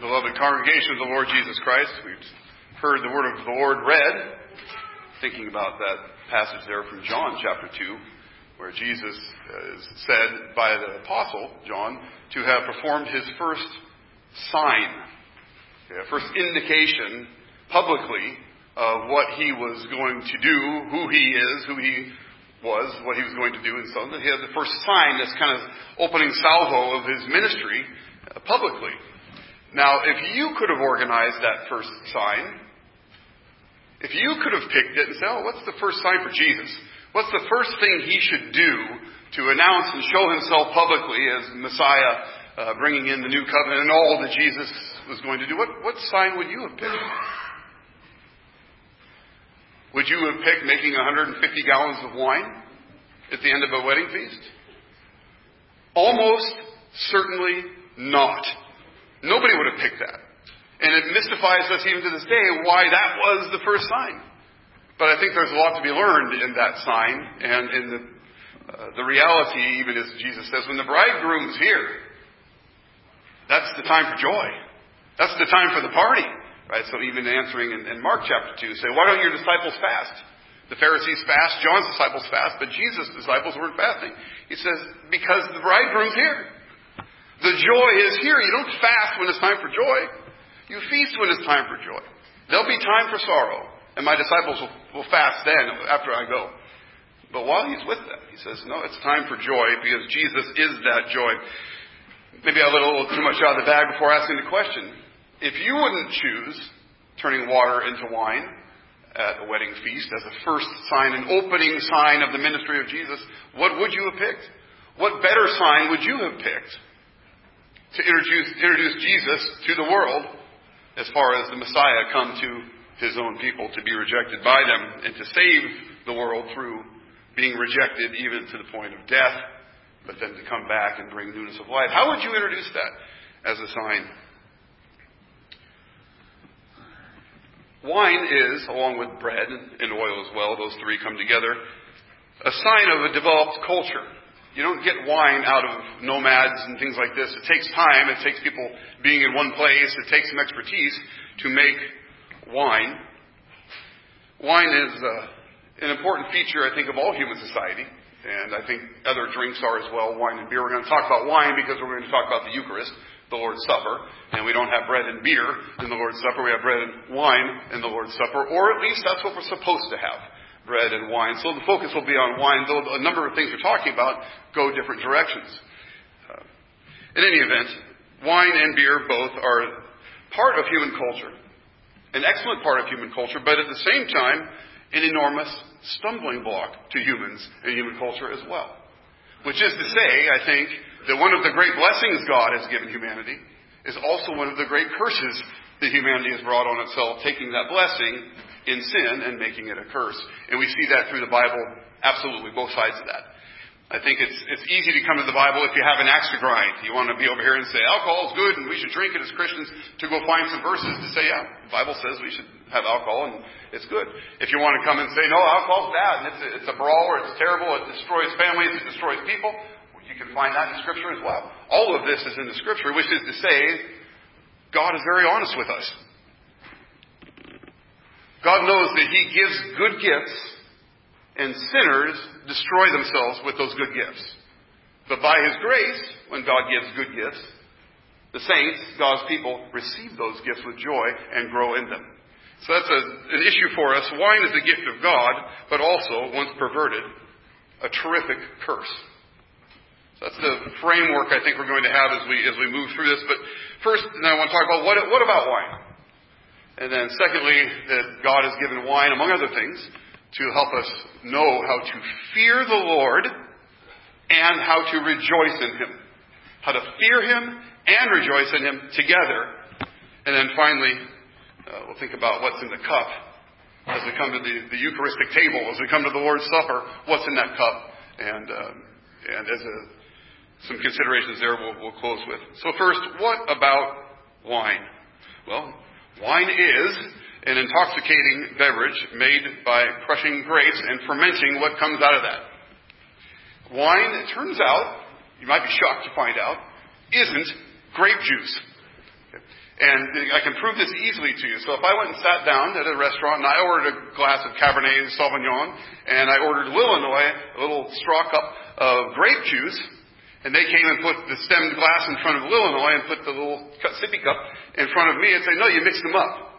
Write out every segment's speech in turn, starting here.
Beloved congregation of the Lord Jesus Christ, we've heard the word of the Lord read, thinking about that passage there from John chapter 2, where Jesus is said by the apostle John to have performed his first sign, first indication publicly of what he was going to do, who he is, who he was, what he was going to do, and so on. He had the first sign, this kind of opening salvo of his ministry publicly. Now, if you could have organized that first sign, if you could have picked it and said, oh, what's the first sign for Jesus? What's the first thing he should do to announce and show himself publicly as Messiah, bringing in the new covenant and all that Jesus was going to do? What sign would you have picked? Would you have picked making 150 gallons of wine at the end of a wedding feast? Almost certainly not. Nobody would have picked that. And it mystifies us even to this day why that was the first sign. But I think there's a lot to be learned in that sign and in the reality, even as Jesus says, when the bridegroom's here, that's the time for joy. That's the time for the party. Right? So even answering in Mark chapter 2, say, why don't your disciples fast? The Pharisees fast, John's disciples fast, but Jesus' disciples weren't fasting. He says, because the bridegroom's here. The joy is here. You don't fast when it's time for joy. You feast when it's time for joy. There'll be time for sorrow. And my disciples will fast then after I go. But while he's with them, he says, no, it's time for joy because Jesus is that joy. Maybe I let a little too much out of the bag before asking the question. If you wouldn't choose turning water into wine at a wedding feast as a first sign, an opening sign of the ministry of Jesus, what would you have picked? What better sign would you have picked to introduce Jesus to the world as far as the Messiah come to his own people, to be rejected by them, and to save the world through being rejected even to the point of death, but then to come back and bring newness of life? How would you introduce that as a sign? Wine is, along with bread and oil as well, those three come together, a sign of a developed culture. You don't get wine out of nomads and things like this. It takes time. It takes people being in one place. It takes some expertise to make wine. Wine is an important feature, I think, of all human society. And I think other drinks are as well, wine and beer. We're going to talk about wine because we're going to talk about the Eucharist, the Lord's Supper. And we don't have bread and beer in the Lord's Supper. We have bread and wine in the Lord's Supper. Or at least that's what we're supposed to have, bread and wine. So the focus will be on wine, though a number of things we're talking about go different directions. In any event, wine and beer both are part of human culture, an excellent part of human culture, but at the same time, an enormous stumbling block to humans and human culture as well. Which is to say, I think, that one of the great blessings God has given humanity is also one of the great curses that humanity has brought on itself, taking that blessing in sin and making it a curse. And we see that through the Bible, absolutely, both sides of that. I think it's easy to come to the Bible if you have an axe to grind. You want to be over here and say, alcohol's good and we should drink it as Christians, to go find some verses to say, yeah, the Bible says we should have alcohol and it's good. If you want to come and say, no, alcohol's bad and it's a brawl or it's terrible, it destroys families, it destroys people, you can find that in Scripture as well. All of this is in the Scripture, which is to say, God is very honest with us. God knows that He gives good gifts, and sinners destroy themselves with those good gifts. But by His grace, when God gives good gifts, the saints, God's people, receive those gifts with joy and grow in them. So that's an issue for us. Wine is a gift of God, but also, once perverted, a terrific curse. So that's the framework I think we're going to have as we move through this. But first, then I want to talk about what about wine? And then secondly, that God has given wine, among other things, to help us know how to fear the Lord and how to rejoice in Him. How to fear Him and rejoice in Him together. And then finally, we'll think about what's in the cup as we come to the Eucharistic table, as we come to the Lord's Supper, what's in that cup. And as some considerations there we'll close with. So first, what about wine? Well, wine is an intoxicating beverage made by crushing grapes and fermenting what comes out of that. Wine, it turns out, you might be shocked to find out, isn't grape juice. And I can prove this easily to you. So if I went and sat down at a restaurant and I ordered a glass of Cabernet Sauvignon and I ordered Illinois, a little straw cup of grape juice, and they came and put the stemmed glass in front of Illinois and put the little sippy cup in front of me and say, no, you mixed them up.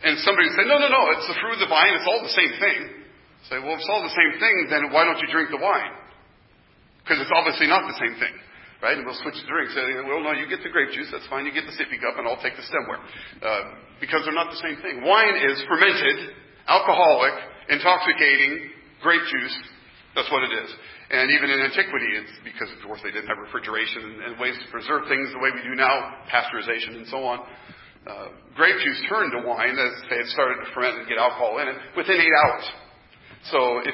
And somebody would say, no, it's the fruit of the vine, it's all the same thing. I say, well, if it's all the same thing, then why don't you drink the wine? Because it's obviously not the same thing. Right? And we'll switch the drinks. Well, no, you get the grape juice. That's fine. You get the sippy cup, and I'll take the stemware. Because they're not the same thing. Wine is fermented, alcoholic, intoxicating grape juice. That's what it is. And even in antiquity, it's because, of course, they didn't have refrigeration and ways to preserve things the way we do now, pasteurization and so on. Grape juice turned to wine as it started to ferment and get alcohol in it within 8 hours. So if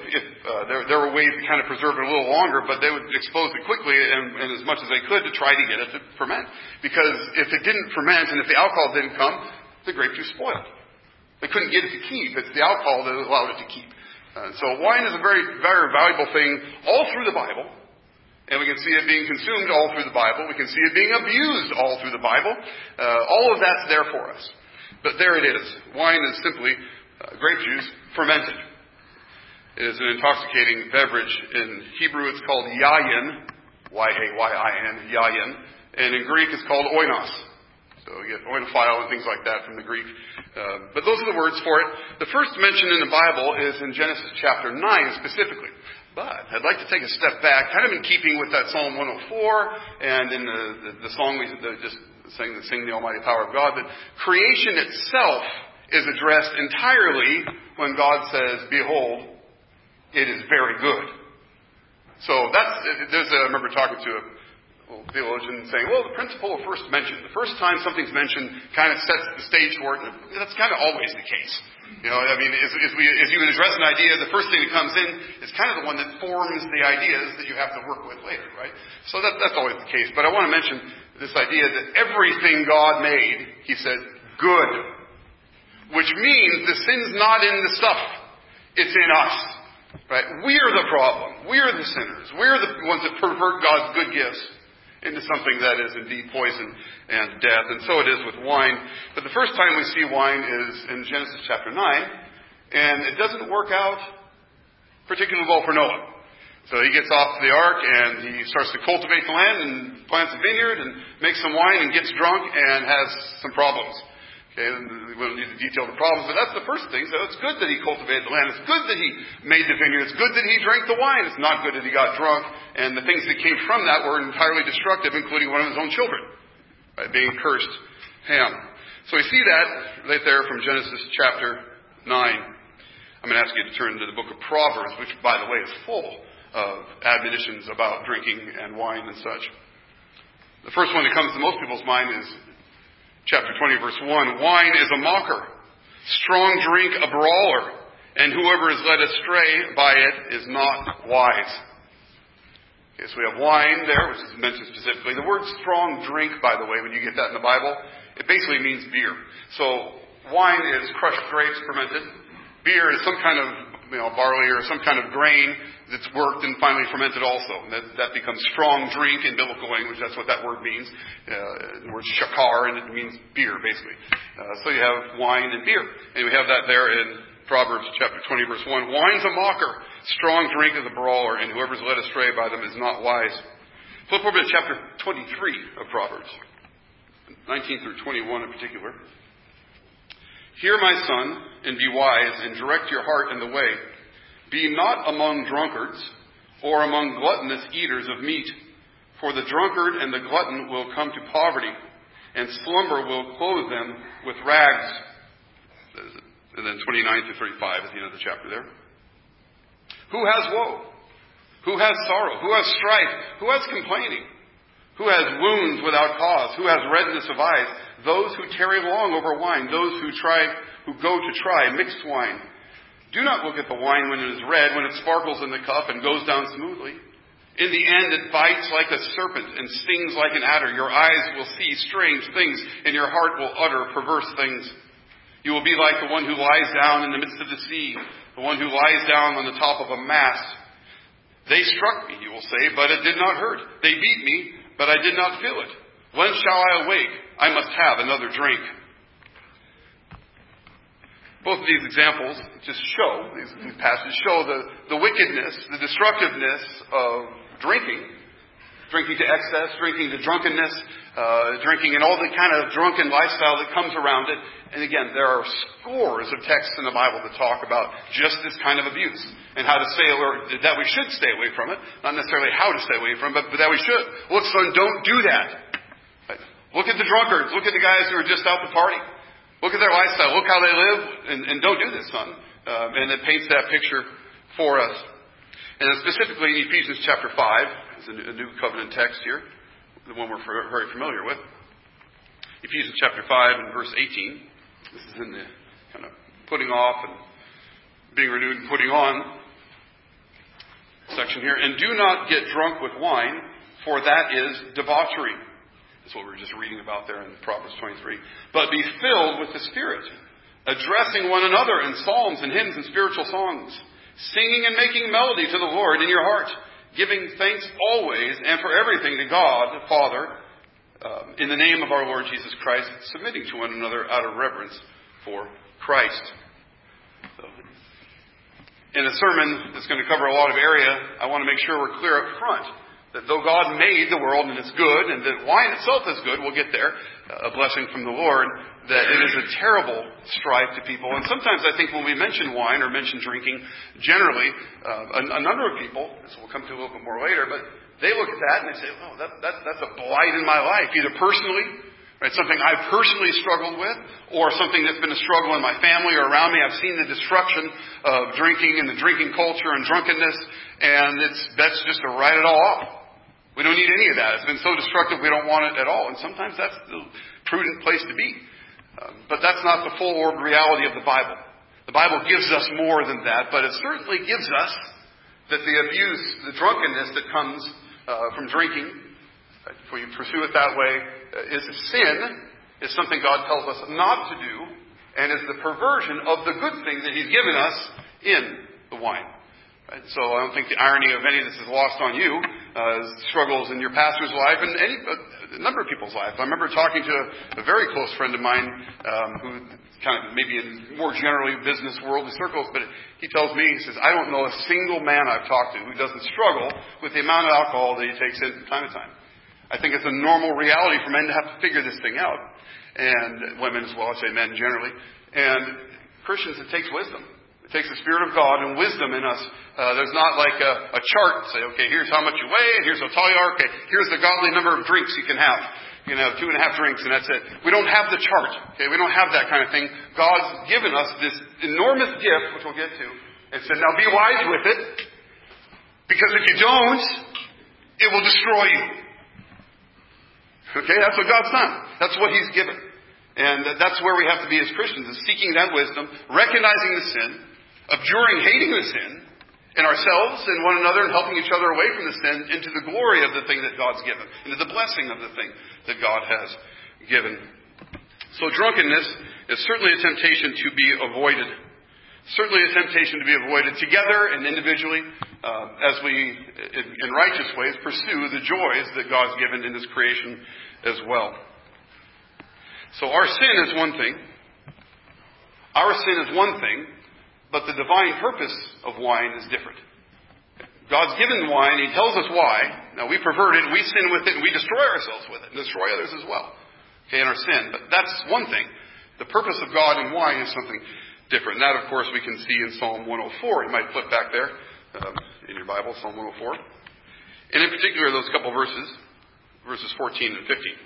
there were ways to kind of preserve it a little longer, but they would expose it quickly and as much as they could to try to get it to ferment. Because if it didn't ferment and if the alcohol didn't come, the grape juice spoiled. They couldn't get it to keep. It's the alcohol that allowed it to keep. So wine is a very, very valuable thing all through the Bible. And we can see it being consumed all through the Bible. We can see it being abused all through the Bible. All of that's there for us. But there it is. Wine is simply grape juice fermented. It is an intoxicating beverage. In Hebrew, it's called yayin, Y-A-Y-I-N, yayin. And in Greek, it's called oinos. So you get oinophile and things like that from the Greek. But those are the words for it. The first mention in the Bible is in Genesis chapter 9 specifically. But I'd like to take a step back, kind of in keeping with that Psalm 104 and in the song we just sang, the Sing the Almighty Power of God, that creation itself is addressed entirely when God says, behold, it is very good. So I remember talking to a theologian saying, well, the principle of first mention, the first time something's mentioned kind of sets the stage for it. That's kind of always the case. You know, I mean, as you address an idea, the first thing that comes in is kind of the one that forms the ideas that you have to work with later, right? So that's always the case. But I want to mention this idea that everything God made, he said, good. Which means the sin's not in the stuff. It's in us. Right? We are the problem. We are the sinners. We are the ones that pervert God's good gifts into something that is indeed poison and death. And so it is with wine. But the first time we see wine is in Genesis chapter 9. And it doesn't work out particularly well for Noah. So he gets off the ark and he starts to cultivate the land and plants a vineyard and makes some wine and gets drunk and has some problems. Okay, we don't need to detail the problems, but that's the first thing. So it's good that he cultivated the land. It's good that he made the vineyard. It's good that he drank the wine. It's not good that he got drunk. And the things that came from that were entirely destructive, including one of his own children, by being cursed, Ham. So we see that right there from Genesis chapter 9. I'm going to ask you to turn to the book of Proverbs, which, by the way, is full of admonitions about drinking and wine and such. The first one that comes to most people's mind is Chapter 20, verse 1, wine is a mocker, strong drink a brawler, and whoever is led astray by it is not wise. Okay, so we have wine there, which is mentioned specifically. The word strong drink, by the way, when you get that in the Bible, it basically means beer. So wine is crushed grapes fermented. Beer is some kind of barley or some kind of grain that's worked and finally fermented also. And that becomes strong drink in biblical language. That's what that word means. The word shakar, and it means beer, basically. So you have wine and beer. And we have that there in Proverbs chapter 20, verse 1. Wine's a mocker. Strong drink is a brawler, and whoever's led astray by them is not wise. Flip over to chapter 23 of Proverbs, 19 through 21 in particular. Hear, my son, and be wise, and direct your heart in the way. Be not among drunkards, or among gluttonous eaters of meat. For the drunkard and the glutton will come to poverty, and slumber will clothe them with rags. And then 29 to 35 at the end of the chapter there. Who has woe? Who has sorrow? Who has strife? Who has complaining? Who has wounds without cause? Who has redness of eyes? Those who tarry long over wine, those who go to try mixed wine. Do not look at the wine when it is red, when it sparkles in the cup and goes down smoothly. In the end, it bites like a serpent and stings like an adder. Your eyes will see strange things, and your heart will utter perverse things. You will be like the one who lies down in the midst of the sea, the one who lies down on the top of a mast. They struck me, you will say, but it did not hurt. They beat me, but I did not feel it. When shall I awake? I must have another drink. Both of these examples just show, these passages show the wickedness, the destructiveness of drinking. Drinking to excess, drinking to drunkenness, drinking and all the kind of drunken lifestyle that comes around it. And again, there are scores of texts in the Bible that talk about just this kind of abuse and how to stay alert, that we should stay away from it. Not necessarily how to stay away from it, but that we should. Look, son, don't do that. Right? Look at the drunkards. Look at the guys who are just out to party. Look at their lifestyle. Look how they live. And don't do this, son. And it paints that picture for us. And specifically in Ephesians chapter 5, it's a new covenant text here, the one we're very familiar with. Ephesians chapter 5 and verse 18. This is in the kind of putting off and being renewed and putting on section here. And do not get drunk with wine, for that is debauchery. That's what we were just reading about there in Proverbs 23. But be filled with the Spirit, addressing one another in psalms and hymns and spiritual songs, singing and making melody to the Lord in your heart, giving thanks always and for everything to God, the Father, in the name of our Lord Jesus Christ, submitting to one another out of reverence for Christ. So, in a sermon that's going to cover a lot of area, I want to make sure we're clear up front that though God made the world and it's good, and that wine itself is good, we'll get there, a blessing from the Lord, that it is a terrible strife to people. And sometimes I think when we mention wine or mention drinking, generally, a number of people, this we'll come to a little bit more later, but they look at that and they say, oh, that's a blight in my life, either personally, right, something I've personally struggled with, or something that's been a struggle in my family or around me. I've seen the destruction of drinking and the drinking culture and drunkenness, and that's just to write it all off. We don't need any of that. It's been so destructive we don't want it at all. And sometimes that's the prudent place to be. But that's not the full orb reality of the Bible. The Bible gives us more than that, but it certainly gives us that the abuse, the drunkenness that comes from drinking, if we pursue it that way, is sin, is something God tells us not to do, and is the perversion of the good thing that He's given us in the wine. Right? So I don't think the irony of any of this is lost on you. Struggles in your pastor's life and a number of people's lives. I remember talking to a very close friend of mine who kind of maybe in more generally business worldly circles, but he tells me, he says, I don't know a single man I've talked to who doesn't struggle with the amount of alcohol that he takes in from time to time. I think it's a normal reality for men to have to figure this thing out. And women as well, I say men generally. And Christians, it takes wisdom. It takes the Spirit of God and wisdom in us. There's not like a chart. Say, okay, here's how much you weigh, here's how tall you are, okay, here's the godly number of drinks you can have. You can have 2.5 drinks and that's it. We don't have the chart. Okay, we don't have that kind of thing. God's given us this enormous gift, which we'll get to, and said, now be wise with it, because if you don't, it will destroy you. Okay, that's what God's done. That's what He's given. And that's where we have to be as Christians, is seeking that wisdom, recognizing the sin, abjuring, hating the sin in ourselves and one another, and helping each other away from the sin into the glory of the thing that God's given, into the blessing of the thing that God has given. So drunkenness is certainly a temptation to be avoided. Certainly a temptation to be avoided together and individually as we, in righteous ways, pursue the joys that God's given in His creation as well. So our sin is one thing. Our sin is one thing. But the divine purpose of wine is different. God's given wine. He tells us why. Now, we pervert it, we sin with it, and we destroy ourselves with it, and destroy others as well. Okay, in our sin. But that's one thing. The purpose of God in wine is something different. And that, of course, we can see in Psalm 104. You might flip back there in your Bible, Psalm 104. And in particular, those couple verses, verses 14 and 15.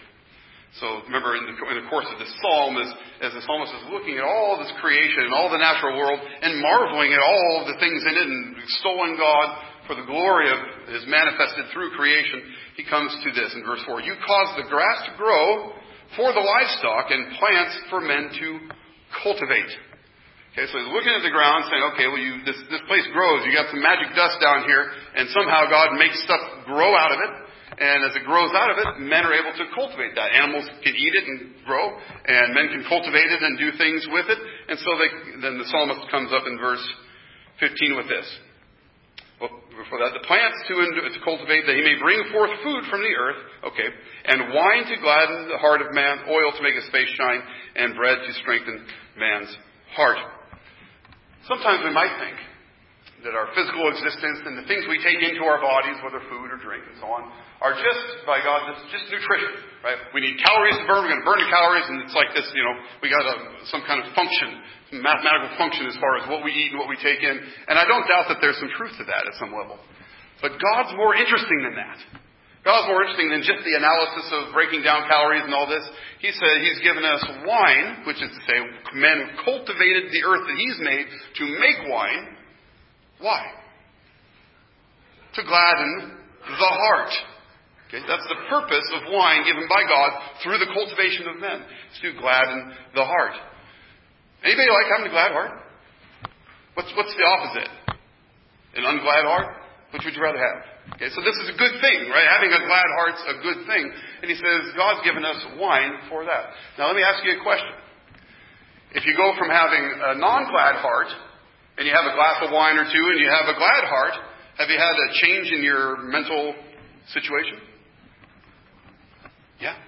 So remember, in the course of this psalm, as the psalmist is looking at all this creation and all the natural world and marveling at all the things in it and extolling God for the glory of His manifested through creation, he comes to this in verse 4. You cause the grass to grow for the livestock and plants for men to cultivate. Okay, so he's looking at the ground saying, okay, well, this place grows. You got some magic dust down here, and somehow God makes stuff grow out of it. And as it grows out of it, men are able to cultivate that. Animals can eat it and grow, and men can cultivate it and do things with it. And so then the psalmist comes up in verse 15 with this. before that, the plants to cultivate, that he may bring forth food from the earth, okay, and wine to gladden the heart of man, oil to make his face shine, and bread to strengthen man's heart. Sometimes we might think that our physical existence and the things we take into our bodies, whether food or drink and so on, are just, by God, that's just nutrition, right? We need calories to burn, we're going to burn the calories, and it's like this, you know, we got some kind of function, mathematical function as far as what we eat and what we take in. And I don't doubt that there's some truth to that at some level. But God's more interesting than that. God's more interesting than just the analysis of breaking down calories and all this. He said he's given us wine, which is to say, men who cultivated the earth that he's made to make wine. Why? To gladden the heart. Okay? That's the purpose of wine given by God through the cultivation of men. It's to gladden the heart. Anybody like having a glad heart? What's the opposite? An unglad heart? Which would you rather have? Okay, so this is a good thing, right? Having a glad heart's a good thing. And he says, God's given us wine for that. Now let me ask you a question. If you go from having a non-glad heart and you have a glass of wine or two, and you have a glad heart, have you had a change in your mental situation? Yeah.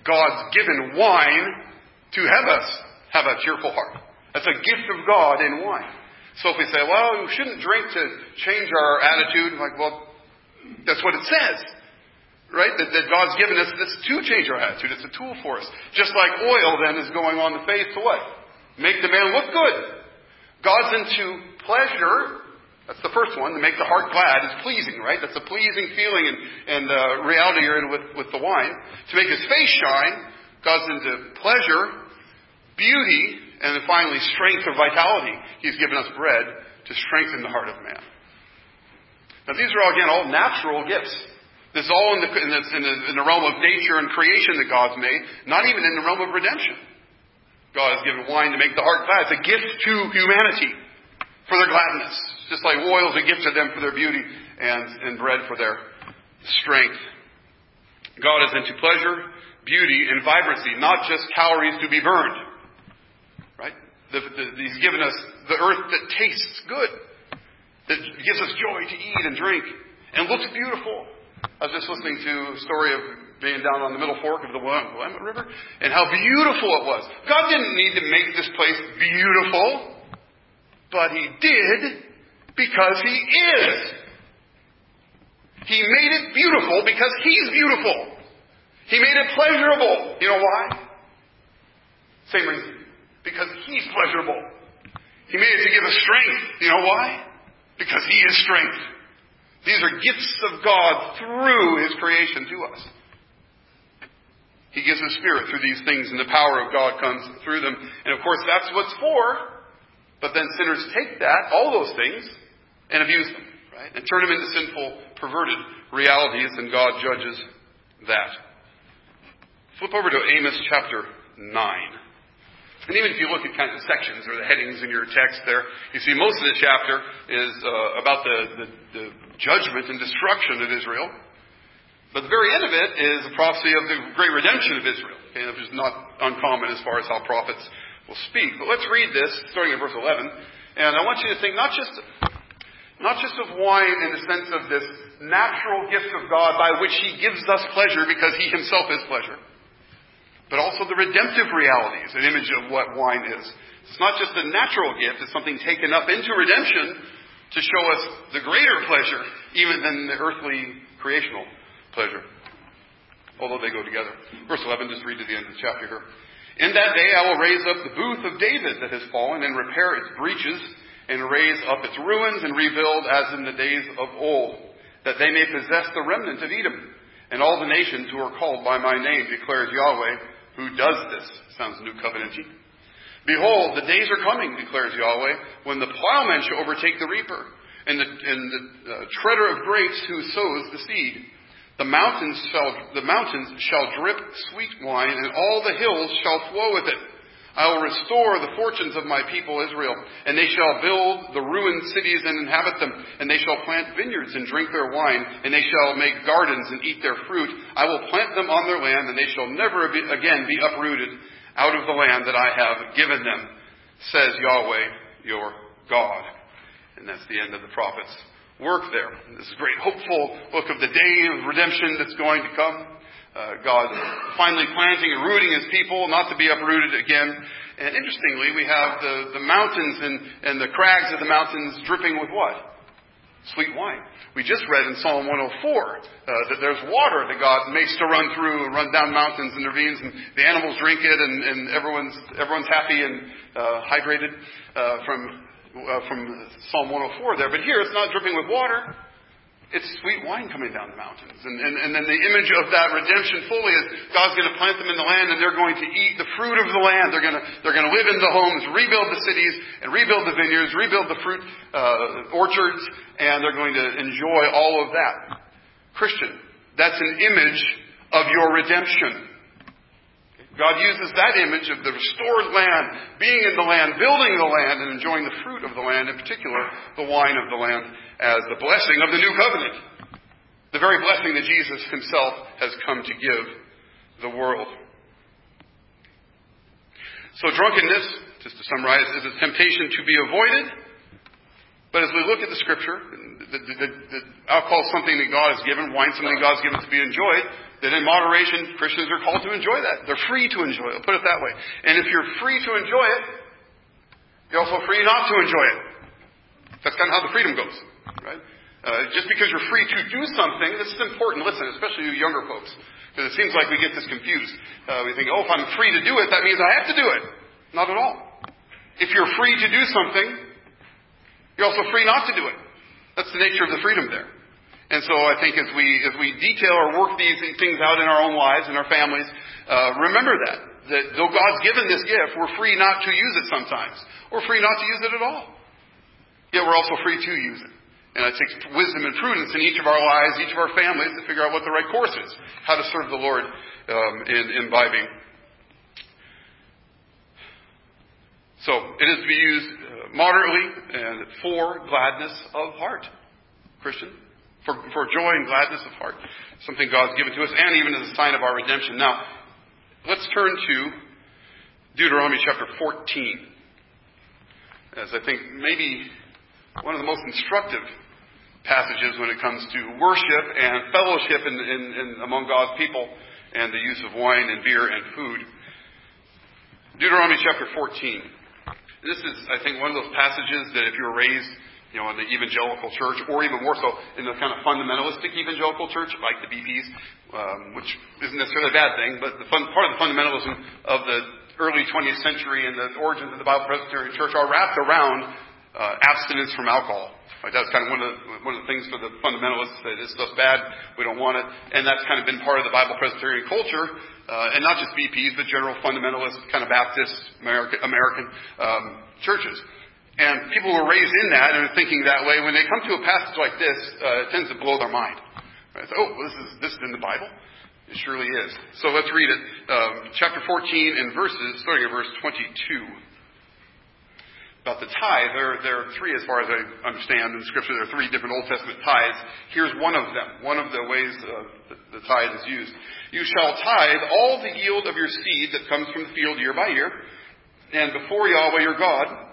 God's given wine to have us have a cheerful heart. That's a gift of God in wine. So if we say, well, we shouldn't drink to change our attitude, like, well, that's what it says, right? That God's given us this to change our attitude. It's a tool for us. Just like oil, then, is going on the face to what? Make the man look good. God's into pleasure. That's the first one. To make the heart glad is pleasing, right? That's a pleasing feeling and reality you're in with the wine. To make his face shine, God's into pleasure, beauty, and then finally strength or vitality. He's given us bread to strengthen the heart of man. Now these are all, again, all natural gifts. This is all in the realm of nature and creation that God's made, not even in the realm of redemption. God has given wine to make the heart glad. It's a gift to humanity for their gladness. Just like oil is a gift to them for their beauty and bread for their strength. God is into pleasure, beauty, and vibrancy, not just calories to be burned. Right? He's given us the earth that tastes good, that gives us joy to eat and drink, and looks beautiful. I was just listening to a story of being down on the middle fork of the Willamette River, and how beautiful it was. God didn't need to make this place beautiful, but he did because he is. He made it beautiful because he's beautiful. He made it pleasurable. You know why? Same reason. Because he's pleasurable. He made it to give us strength. You know why? Because he is strength. These are gifts of God through his creation to us. He gives his Spirit through these things, and the power of God comes through them. And of course, that's what's for. But then sinners take that, all those things, and abuse them, right? And turn them into sinful, perverted realities, and God judges that. Flip over to Amos chapter 9. And even if you look at kind of the sections or the headings in your text there, you see most of the chapter is about the judgment and destruction of Israel. But the very end of it is a prophecy of the great redemption of Israel, okay, which is not uncommon as far as how prophets will speak. But let's read this, starting at verse 11. And I want you to think not just of wine in the sense of this natural gift of God by which he gives us pleasure because he himself is pleasure, but also the redemptive realities, an image of what wine is. It's not just a natural gift, it's something taken up into redemption to show us the greater pleasure even than the earthly creational pleasure. Although they go together. Verse 11, just read to the end of the chapter here. In that day I will raise up the booth of David that has fallen, and repair its breaches, and raise up its ruins, and rebuild as in the days of old, that they may possess the remnant of Edom, and all the nations who are called by my name, declares Yahweh, who does this. Sounds new covenanty. Behold, the days are coming, declares Yahweh, when the plowman shall overtake the reaper, and the treader of grapes who sows the seed. The mountains shall drip sweet wine, and all the hills shall flow with it. I will restore the fortunes of my people Israel, and they shall build the ruined cities and inhabit them, and they shall plant vineyards and drink their wine, and they shall make gardens and eat their fruit. I will plant them on their land, and they shall never again be uprooted out of the land that I have given them, says Yahweh your God. And that's the end of the prophets work there. This great hopeful look of the day of redemption that's going to come. God finally planting and rooting his people, not to be uprooted again. And interestingly, we have the mountains and the crags of the mountains dripping with what? Sweet wine. We just read in Psalm 104 that there's water that God makes to run through, run down mountains and ravines, and the animals drink it, and everyone's happy and hydrated from Psalm 104 there. But here, it's not dripping with water. It's sweet wine coming down the mountains. And then the image of that redemption fully is God's going to plant them in the land, and they're going to eat the fruit of the land. They're going to live in the homes, rebuild the cities, and rebuild the vineyards, rebuild the fruit orchards, and they're going to enjoy all of that. Christian, that's an image of your redemption. God uses that image of the restored land, being in the land, building the land, and enjoying the fruit of the land, in particular, the wine of the land, as the blessing of the new covenant. The very blessing that Jesus himself has come to give the world. So drunkenness, just to summarize, is a temptation to be avoided. But as we look at the scripture, the alcohol is something that God has given, wine is something God's given to be enjoyed. That in moderation, Christians are called to enjoy that. They're free to enjoy it. Put it that way. And if you're free to enjoy it, you're also free not to enjoy it. That's kind of how the freedom goes, right? Just because you're free to do something, this is important. Listen, especially you younger folks, because it seems like we get this confused. We think, if I'm free to do it, that means I have to do it. Not at all. If you're free to do something, you're also free not to do it. That's the nature of the freedom there. And so I think as we detail or work these things out in our own lives and our families, remember that though God's given this gift, we're free not to use it sometimes. We're free not to use it at all. Yet we're also free to use it. And it takes wisdom and prudence in each of our lives, each of our families, to figure out what the right course is, how to serve the Lord in imbibing. So it is to be used moderately and for gladness of heart, Christian. For joy and gladness of heart. Something God's given to us, and even as a sign of our redemption. Now, let's turn to Deuteronomy chapter 14. As I think maybe one of the most instructive passages when it comes to worship and fellowship in among God's people, and the use of wine and beer and food. Deuteronomy chapter 14. This is, I think, one of those passages that if you were raised in the evangelical church, or even more so in the kind of fundamentalistic evangelical church, like the BPs, which isn't necessarily a bad thing, but part of the fundamentalism of the early 20th century and the origins of the Bible Presbyterian Church are wrapped around abstinence from alcohol. Right? That's kind of one of the things for the fundamentalists, that this stuff's bad, we don't want it, and that's kind of been part of the Bible Presbyterian culture, and not just BPs, but general fundamentalist, kind of Baptist, American churches. And people who are raised in that and are thinking that way, when they come to a passage like this, it tends to blow their mind. Right? So, this is in the Bible? It surely is. So let's read it. Chapter 14 and verses, starting at verse 22. About the tithe, there are three, as far as I understand in Scripture, there are three different Old Testament tithes. Here's one of them, one of the ways the tithe is used. You shall tithe all the yield of your seed that comes from the field year by year, and before Yahweh your God,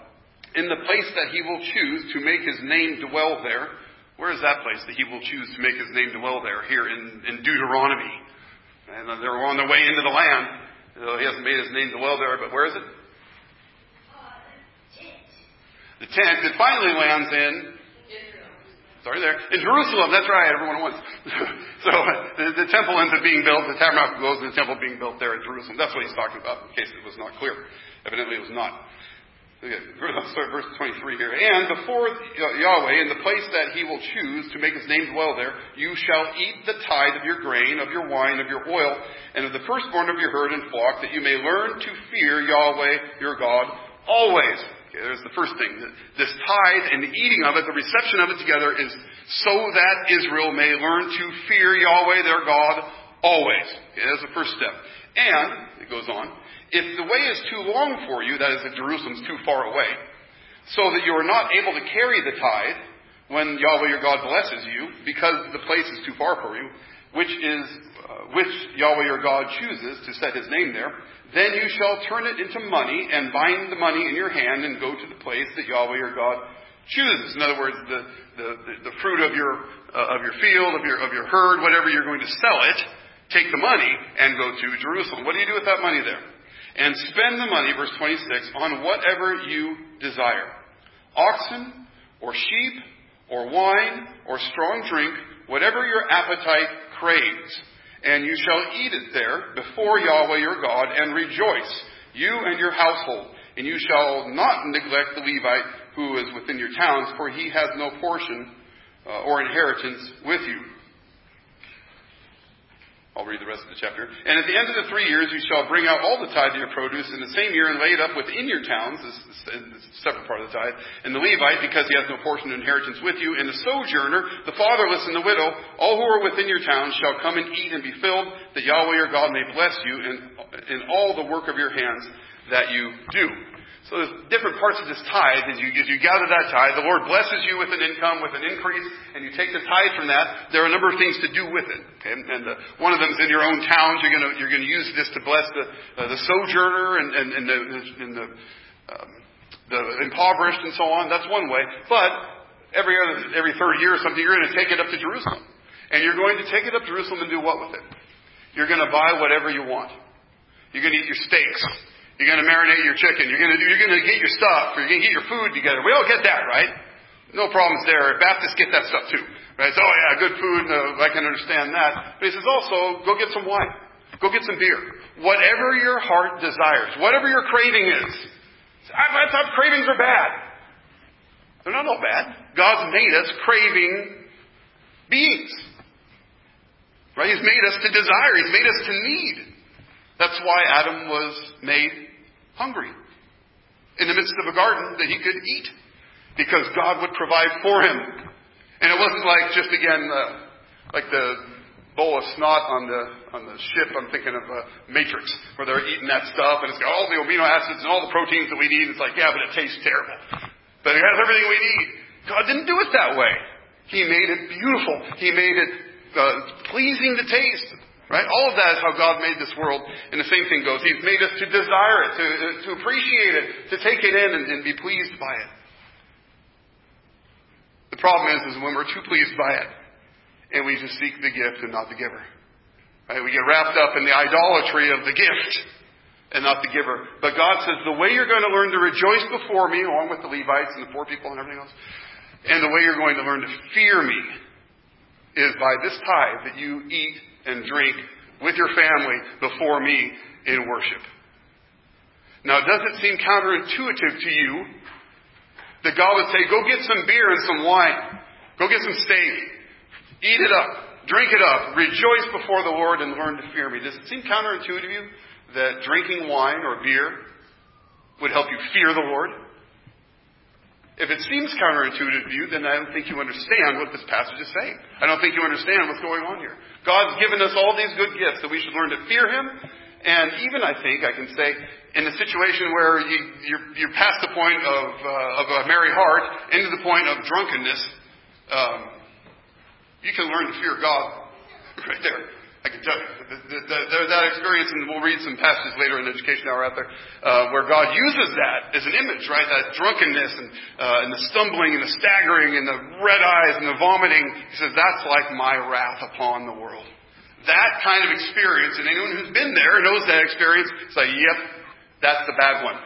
in the place that he will choose to make his name dwell there. Where is that place that he will choose to make his name dwell there? Here in Deuteronomy. And they're on their way into the land. So he hasn't made his name dwell there, but where is it? The tent that finally lands in. Sorry there. In Jerusalem, that's right, everyone wants. So the temple ends up being built, the tabernacle goes, and the temple being built there in Jerusalem. That's what he's talking about, in case it was not clear. Evidently it was not. Okay, verse 23 here. And before Yahweh, in the place that he will choose to make his name dwell there, you shall eat the tithe of your grain, of your wine, of your oil, and of the firstborn of your herd and flock, that you may learn to fear Yahweh your God always. Okay, there's the first thing. This tithe and the eating of it, the reception of it together, is so that Israel may learn to fear Yahweh their God always. Okay, that's the first step. And, it goes on, if the way is too long for you, that is, if Jerusalem's too far away, so that you are not able to carry the tithe when Yahweh your God blesses you, because the place is too far for you, which Yahweh your God chooses to set his name there, then you shall turn it into money and bind the money in your hand and go to the place that Yahweh your God chooses. In other words, the fruit of your field, of your herd, whatever you're going to sell it, take the money and go to Jerusalem. What do you do with that money there? And spend the money, verse 26, on whatever you desire. Oxen, or sheep, or wine, or strong drink, whatever your appetite craves. And you shall eat it there before Yahweh your God, and rejoice, you and your household. And you shall not neglect the Levite who is within your towns, for he has no portion or inheritance with you. I'll read the rest of the chapter. And at the end of the 3 years, you shall bring out all the tithe of your produce in the same year and lay it up within your towns, this is a separate part of the tithe, and the Levite, because he has no portion of inheritance with you, and the sojourner, the fatherless, and the widow, all who are within your towns shall come and eat and be filled, that Yahweh your God may bless you in all the work of your hands that you do. So there's different parts of this tithe. As you gather that tithe, the Lord blesses you with an income, with an increase, and you take the tithe from that. There are a number of things to do with it. Okay? And one of them is in your own towns. You're going to use this to bless the sojourner and the impoverished and so on. That's one way. But every third year or something, you're going to take it up to Jerusalem, and you're going to take it up to Jerusalem and do what with it? You're going to buy whatever you want. You're going to eat your steaks. You're going to marinate your chicken. You're going to get your stuff. Or you're going to get your food together. We all get that, right? No problems there. Baptists get that stuff too, right? So, oh yeah, good food. No, I can understand that. But he says also, go get some wine. Go get some beer. Whatever your heart desires. Whatever your craving is. I thought cravings are bad. They're not all bad. God's made us craving beings. Right? He's made us to desire. He's made us to need. That's why Adam was made hungry in the midst of a garden that he could eat, because God would provide for him. And it wasn't like just again like the bowl of snot on the ship. I'm thinking of Matrix, where they're eating that stuff and it's got all the amino acids and all the proteins that we need. It's like, yeah, but it tastes terrible. But it has everything we need. God didn't do it that way. He made it beautiful. He made it pleasing to taste. Right? All of that is how God made this world, and the same thing goes. He's made us to desire it, to appreciate it, to take it in and be pleased by it. The problem is when we're too pleased by it, and we just seek the gift and not the giver. Right? We get wrapped up in the idolatry of the gift and not the giver. But God says, the way you're going to learn to rejoice before me, along with the Levites and the poor people and everything else, and the way you're going to learn to fear me is by this tithe that you eat and drink with your family before me in worship. Now, does it seem counterintuitive to you that God would say, go get some beer and some wine. Go get some steak. Eat it up. Drink it up. Rejoice before the Lord and learn to fear me. Does it seem counterintuitive to you that drinking wine or beer would help you fear the Lord? If it seems counterintuitive to you, then I don't think you understand what this passage is saying. I don't think you understand what's going on here. God's given us all these good gifts that we should learn to fear Him. And even, I think, I can say, in the situation where you're past the point of a merry heart, into the point of drunkenness, you can learn to fear God right there. I can tell you. That experience, and we'll read some passages later in the Education Hour out there, where God uses that as an image, right? That drunkenness and the stumbling and the staggering and the red eyes and the vomiting. He says, that's like my wrath upon the world. That kind of experience, and anyone who's been there knows that experience. It's like, yep, that's the bad one.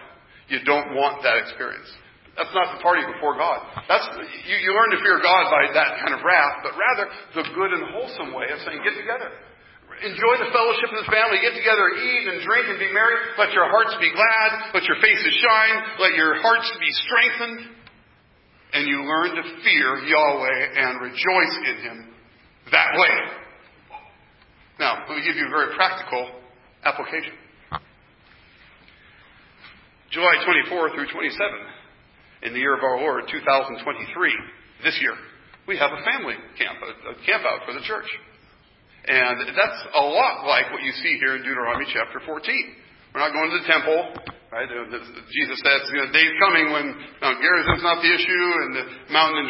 You don't want that experience. That's not the party before God. You learn to fear God by that kind of wrath, but rather the good and wholesome way of saying, get together. Enjoy the fellowship of the family. Get together, eat and drink and be merry. Let your hearts be glad. Let your faces shine. Let your hearts be strengthened. And you learn to fear Yahweh and rejoice in Him that way. Now, let me give you a very practical application. July 24 through 27, in the year of our Lord, 2023, this year, we have a family camp, a camp out for the church. And that's a lot like what you see here in Deuteronomy chapter 14. We're not going to the temple, right? Jesus says, the day's coming when Mount Gerizim's not the issue, and the mountain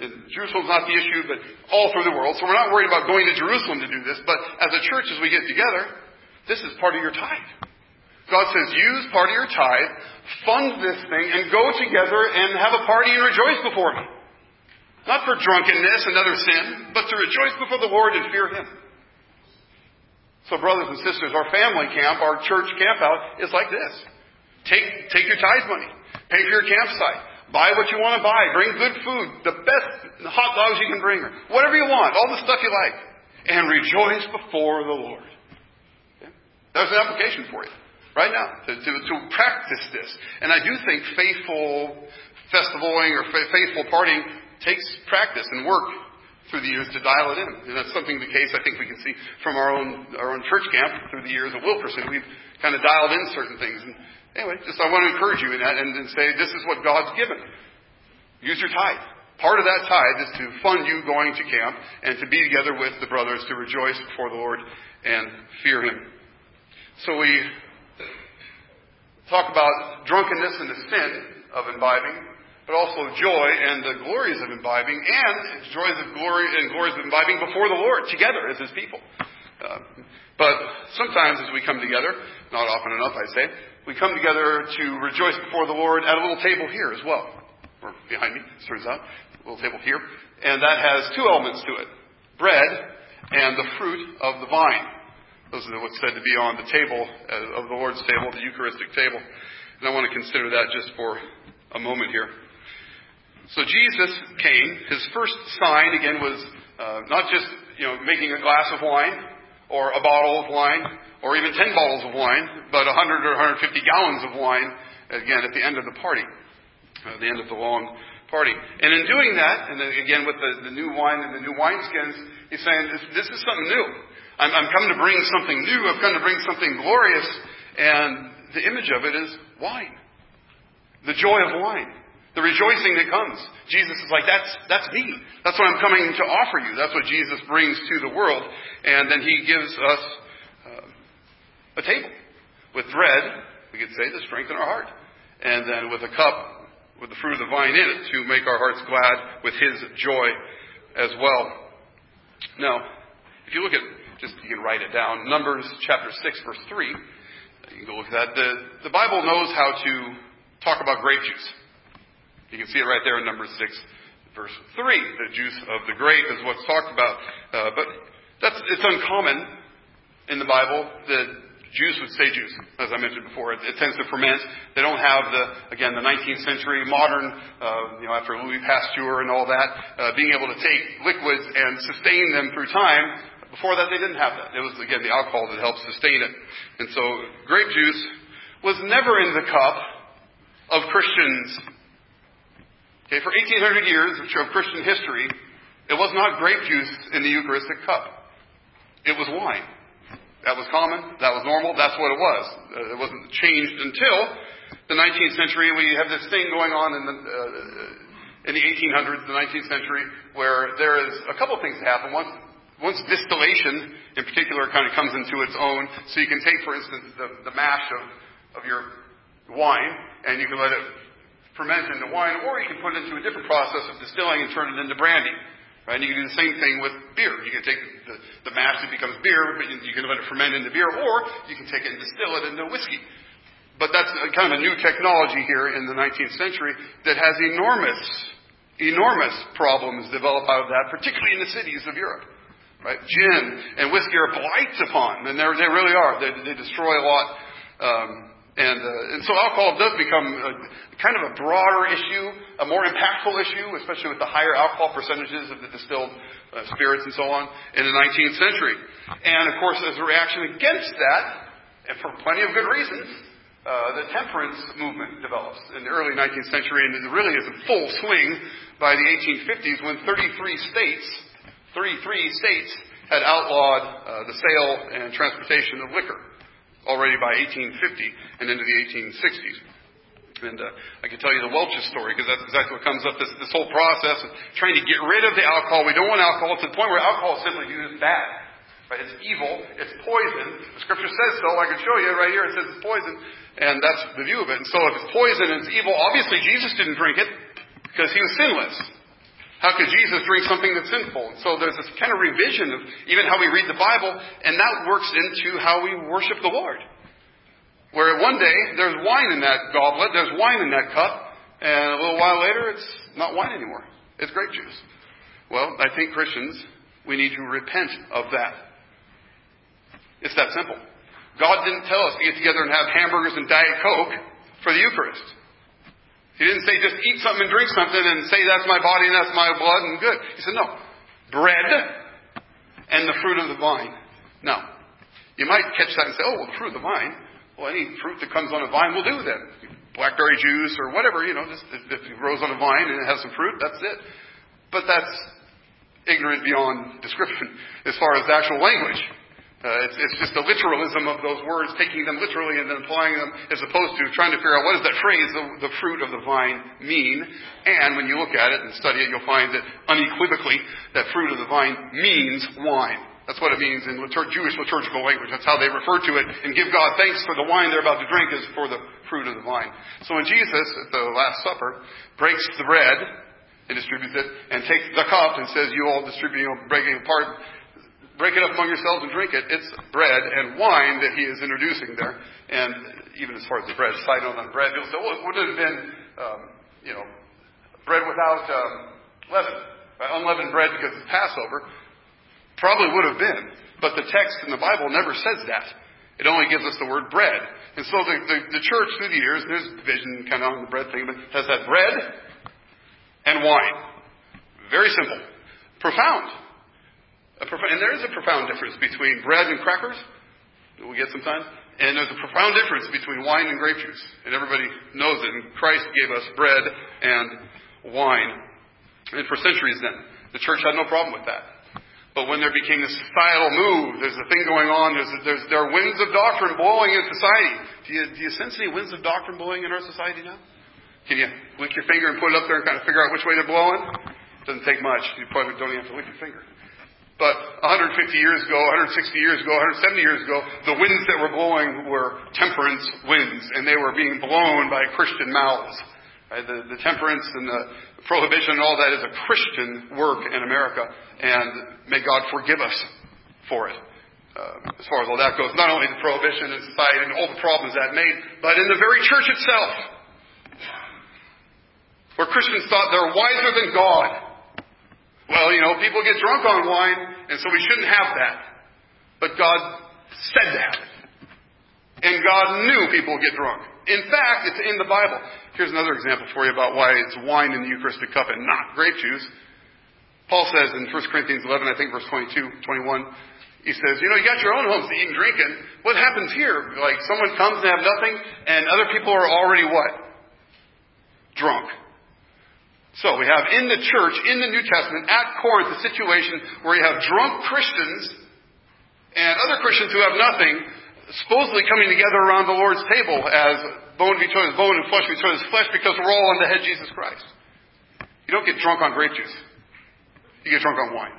in Jerusalem's not the issue, but all through the world. So we're not worried about going to Jerusalem to do this, but as a church, as we get together, this is part of your tithe. God says, use part of your tithe, fund this thing, and go together and have a party and rejoice before Him. Not for drunkenness, another sin, but to rejoice before the Lord and fear Him. So brothers and sisters, our family camp, our church camp out is like this. Take your tithe money. Pay for your campsite. Buy what you want to buy. Bring good food. The best hot dogs you can bring. Or whatever you want. All the stuff you like. And rejoice before the Lord. Okay? There's an application for you. Right now, to practice this. And I do think faithful festivaling or faithful partying takes practice and work through the years to dial it in. And that's something, the case I think we can see from our own church camp through the years at Wilkerson. We've kind of dialed in certain things. And anyway, just I want to encourage you in that and say this is what God's given. Use your tithe. Part of that tithe is to fund you going to camp and to be together with the brothers to rejoice before the Lord and fear Him. So we talk about drunkenness and the sin of imbibing, but also joy and the glories of imbibing, and joys of glory and glories of imbibing before the Lord together as His people. But sometimes as we come together, not often enough I'd say, we come together to rejoice before the Lord at a little table here as well, or behind me, as it turns out, a little table here, and that has two elements to it: bread and the fruit of the vine. Those are what's said to be on the table of the Lord's table, the Eucharistic table. And I want to consider that just for a moment here. So Jesus came. His first sign, again, was not just making a glass of wine or a bottle of wine or even 10 bottles of wine, but 100 or 150 gallons of wine, again, at the end of the party, the end of the long party. And in doing that, and again with the new wine and the new wineskins, He's saying this is something new. I'm come to bring something new. I've come to bring something glorious. And the image of it is wine. The joy of wine. The rejoicing that comes. Jesus is like, that's me. That's what I'm coming to offer you. That's what Jesus brings to the world. And then He gives us a table. With bread, we could say, to strengthen our heart. And then with a cup with the fruit of the vine in it to make our hearts glad with His joy as well. Now, if you look at you can write it down. Numbers chapter 6, verse 3. You can go look at that. The Bible knows how to talk about grape juice. You can see it right there in Numbers 6, verse 3. The juice of the grape is what's talked about. But it's uncommon in the Bible that juice would stay juice. As I mentioned before, it tends to ferment. They don't have the 19th century modern, after Louis Pasteur and all that, being able to take liquids and sustain them through time. Before that, they didn't have that. It was, again, the alcohol that helped sustain it. And so grape juice was never in the cup of Christians. Okay, for 1,800 years of Christian history, it was not grape juice in the Eucharistic cup. It was wine. That was common. That was normal. That's what it was. It wasn't changed until the 19th century. We have this thing going on in the 1800s, the 19th century, where there is a couple things that happen. Once distillation, in particular, kind of comes into its own, so you can take, for instance, the mash of your wine, and you can let it ferment into wine, or you can put it into a different process of distilling and turn it into brandy. Right? And you can do the same thing with beer. You can take the mash, it becomes beer, but you can let it ferment into beer, or you can take it and distill it into whiskey. But that's kind of a new technology here in the 19th century that has enormous problems developed out of that, particularly in the cities of Europe. Right? Gin and whiskey are blights upon, and they really are. They destroy a lot, and so alcohol does become kind of a broader issue, a more impactful issue, especially with the higher alcohol percentages of the distilled spirits and so on in the 19th century. And of course, as a reaction against that, and for plenty of good reasons, the temperance movement develops in the early 19th century, and it really is in full swing by the 1850s when 33 states had outlawed the sale and transportation of liquor already by 1850 and into the 1860s. And I can tell you the Welch's story, because that's exactly what comes up, this whole process of trying to get rid of the alcohol. We don't want alcohol to the point where alcohol is simply viewed as bad. Right? It's evil. It's poison. The Scripture says so. I can show you right here. It says it's poison. And that's the view of it. And so if it's poison and it's evil, obviously Jesus didn't drink it because He was sinless. How could Jesus drink something that's sinful? So there's this kind of revision of even how we read the Bible, and that works into how we worship the Lord. Where one day there's wine in that goblet, there's wine in that cup, and a little while later it's not wine anymore. It's grape juice. Well, I think Christians, we need to repent of that. It's that simple. God didn't tell us to get together and have hamburgers and Diet Coke for the Eucharist. He didn't say just eat something and drink something and say that's my body and that's my blood and good. He said no. Bread and the fruit of the vine. Now, you might catch that and say, oh, well, the fruit of the vine. Well, any fruit that comes on a vine will do that. Blackberry juice or whatever, you know, just if it grows on a vine and it has some fruit, that's it. But that's ignorant beyond description as far as the actual language. It's just the literalism of those words, taking them literally and then applying them as opposed to trying to figure out what does that phrase, the fruit of the vine, mean. And when you look at it and study it, you'll find that unequivocally that fruit of the vine means wine. That's what it means in Jewish liturgical language. That's how they refer to it and give God thanks for the wine they're about to drink is for the fruit of the vine. So when Jesus, at the Last Supper, breaks the bread and distributes it and takes the cup and says, you all distribute, you know, breaking apart, break it up among yourselves and drink it. It's bread and wine that he is introducing there. And even as far as the bread, side note on the bread, people say, well, it would have been, bread without leaven, unleavened bread because it's Passover. Probably would have been. But the text in the Bible never says that. It only gives us the word bread. And so the church through the years, there's division kind of on the bread thing, but has had bread and wine. Very simple. Profound. And there is a profound difference between bread and crackers, that we get sometimes, and there's a profound difference between wine and grape juice. And everybody knows it. And Christ gave us bread and wine. And for centuries then, the church had no problem with that. But when there became this societal move, there's a thing going on, there are winds of doctrine blowing in society. Do you sense any winds of doctrine blowing in our society now? Can you lick your finger and put it up there and kind of figure out which way they're blowing? Doesn't take much. You probably don't even have to lick your finger. But 150 years ago, 160 years ago, 170 years ago, the winds that were blowing were temperance winds, and they were being blown by Christian mouths. Right? The temperance and the prohibition and all that is a Christian work in America, and may God forgive us for it. As far as all that goes, not only the prohibition in society and all the problems that made, but in the very church itself, where Christians thought they're wiser than God. Well, people get drunk on wine, and so we shouldn't have that. But God said that. And God knew people would get drunk. In fact, it's in the Bible. Here's another example for you about why it's wine in the Eucharistic cup and not grape juice. Paul says in 1 Corinthians 11, I think verse 22, 21, he says, you got your own homes to eat and drink in. What happens here? Like, someone comes and have nothing, and other people are already what? Drunk. So we have in the church, in the New Testament, at Corinth, a situation where you have drunk Christians and other Christians who have nothing, supposedly coming together around the Lord's table as bone between his bone and flesh between his flesh, because we're all on the head Jesus Christ. You don't get drunk on grape juice. You get drunk on wine.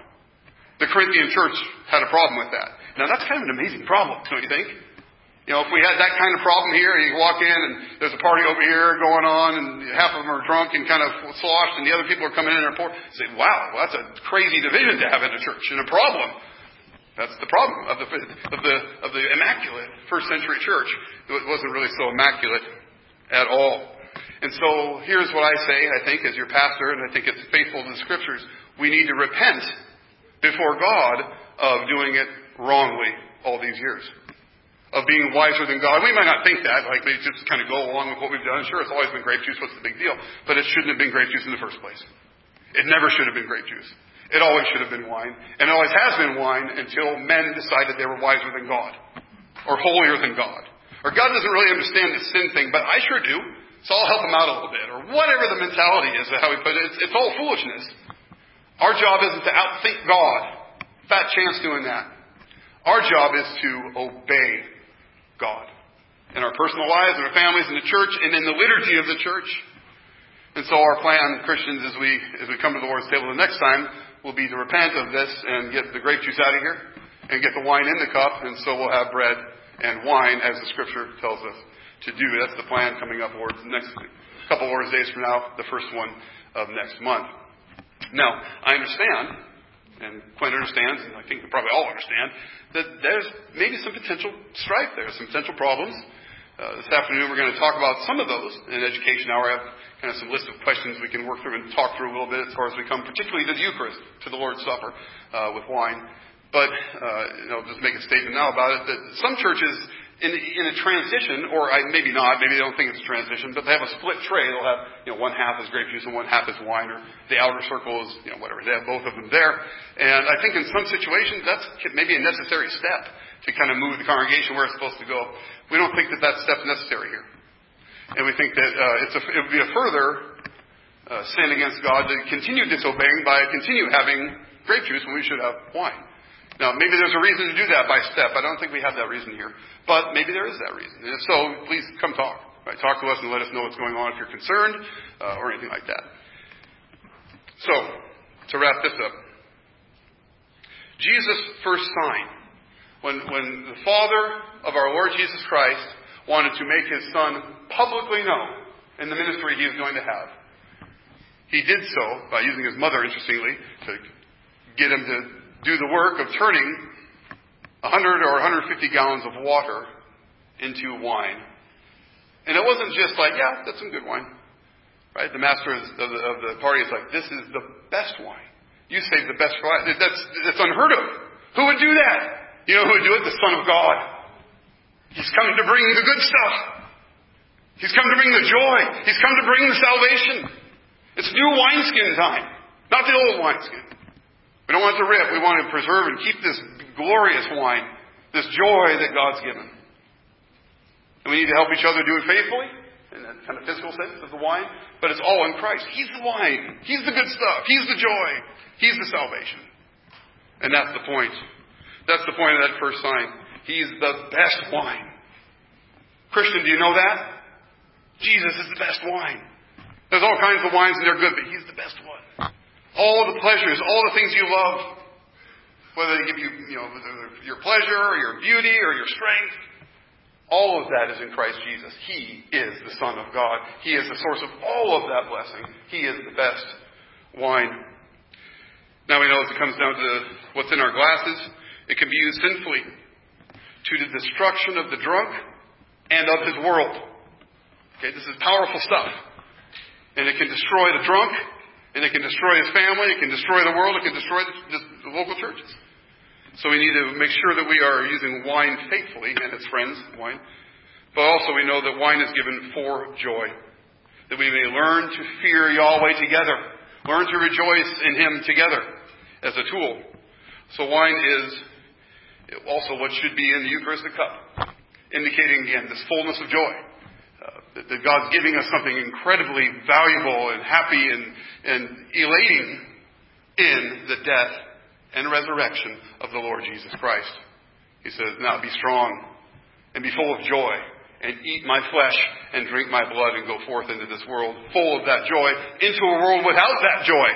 The Corinthian church had a problem with that. Now that's kind of an amazing problem, don't you think? If we had that kind of problem here, you walk in and there's a party over here going on and half of them are drunk and kind of sloshed and the other people are coming in and are poor. You say, wow, well, that's a crazy division to have in a church and a problem. That's the problem of the immaculate first century church. It wasn't really so immaculate at all. And so here's what I say, I think, as your pastor, and I think it's faithful to the scriptures. We need to repent before God of doing it wrongly all these years. Of being wiser than God. We might not think that, like we just kind of go along with what we've done. Sure, it's always been grape juice, what's the big deal? But it shouldn't have been grape juice in the first place. It never should have been grape juice. It always should have been wine. And it always has been wine until men decided they were wiser than God. Or holier than God. Or God doesn't really understand the sin thing, but I sure do. So I'll help him out a little bit. Or whatever the mentality is, how we put it. It's all foolishness. Our job isn't to outthink God. Fat chance doing that. Our job is to obey God in our personal lives, in our families, in the church, and in the liturgy of the church. And so our plan, Christians, as we come to the Lord's table the next time, will be to repent of this and get the grape juice out of here and get the wine in the cup. And so we'll have bread and wine as the scripture tells us to do. That's the plan coming up next couple of Lord's days from now, the first one of next month. Now, I understand, and Quentin understands, and I think we probably all understand, that there's maybe some potential strife there, some potential problems. This afternoon we're going to talk about some of those in Education Hour. I have kind of some list of questions we can work through and talk through a little bit as far as we come, particularly to the Eucharist, to the Lord's Supper with wine. But I'll just make a statement now about it, that some churches in a transition, or maybe not, maybe they don't think it's a transition, but they have a split tray. They'll have, one half is grape juice and one half is wine, or the outer circle is, whatever. They have both of them there. And I think in some situations that's maybe a necessary step to kind of move the congregation where it's supposed to go. We don't think that that step's necessary here. And we think that it would be a further sin against God to continue disobeying by continue having grape juice when we should have wine. Now, maybe there's a reason to do that by step. I don't think we have that reason here. But maybe there is that reason. And if so, please come talk. Right? Talk to us and let us know what's going on if you're concerned or anything like that. So, to wrap this up. Jesus' first sign. When the Father of our Lord Jesus Christ wanted to make His Son publicly known in the ministry He was going to have, He did so by using His mother, interestingly, to get Him to do the work of turning 100 or 150 gallons of water into wine. And it wasn't just like, yeah, that's some good wine. Right? The master of the party is like, this is the best wine. You saved the best wine. That's unheard of. Who would do that? You know who would do it? The Son of God. He's come to bring the good stuff. He's come to bring the joy. He's come to bring the salvation. It's new wineskin time. Not the old wineskin. We don't want it to rip. We want to preserve and keep this glorious wine, this joy that God's given. And we need to help each other do it faithfully, in that kind of physical sense of the wine. But it's all in Christ. He's the wine. He's the good stuff. He's the joy. He's the salvation. And that's the point. That's the point of that first sign. He's the best wine. Christian, do you know that? Jesus is the best wine. There's all kinds of wines and they're good, but He's the best one. All the pleasures, all the things you love, whether they give you, your pleasure or your beauty or your strength, all of that is in Christ Jesus. He is the Son of God. He is the source of all of that blessing. He is the best wine. Now we know as it comes down to what's in our glasses, it can be used sinfully to the destruction of the drunk and of his world. Okay, this is powerful stuff. And it can destroy the drunk. And it can destroy his family, it can destroy the world, it can destroy the local churches. So we need to make sure that we are using wine faithfully, and it's friends, wine. But also we know that wine is given for joy. That we may learn to fear Yahweh together. Learn to rejoice in Him together as a tool. So wine is also what should be in the Eucharistic cup. Indicating, again, this fullness of joy. That God's giving us something incredibly valuable and happy and elating in the death and resurrection of the Lord Jesus Christ. He says, now be strong and be full of joy and eat my flesh and drink my blood and go forth into this world full of that joy into a world without that joy.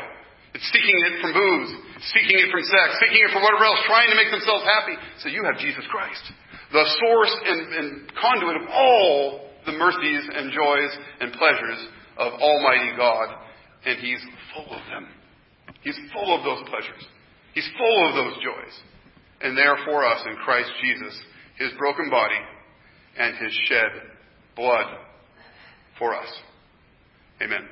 It's seeking it from booze, seeking it from sex, seeking it from whatever else, trying to make themselves happy. So you have Jesus Christ, the source and conduit of all the mercies and joys and pleasures of Almighty God. And He's full of them. He's full of those pleasures. He's full of those joys. And they are for us in Christ Jesus, His broken body and His shed blood for us. Amen.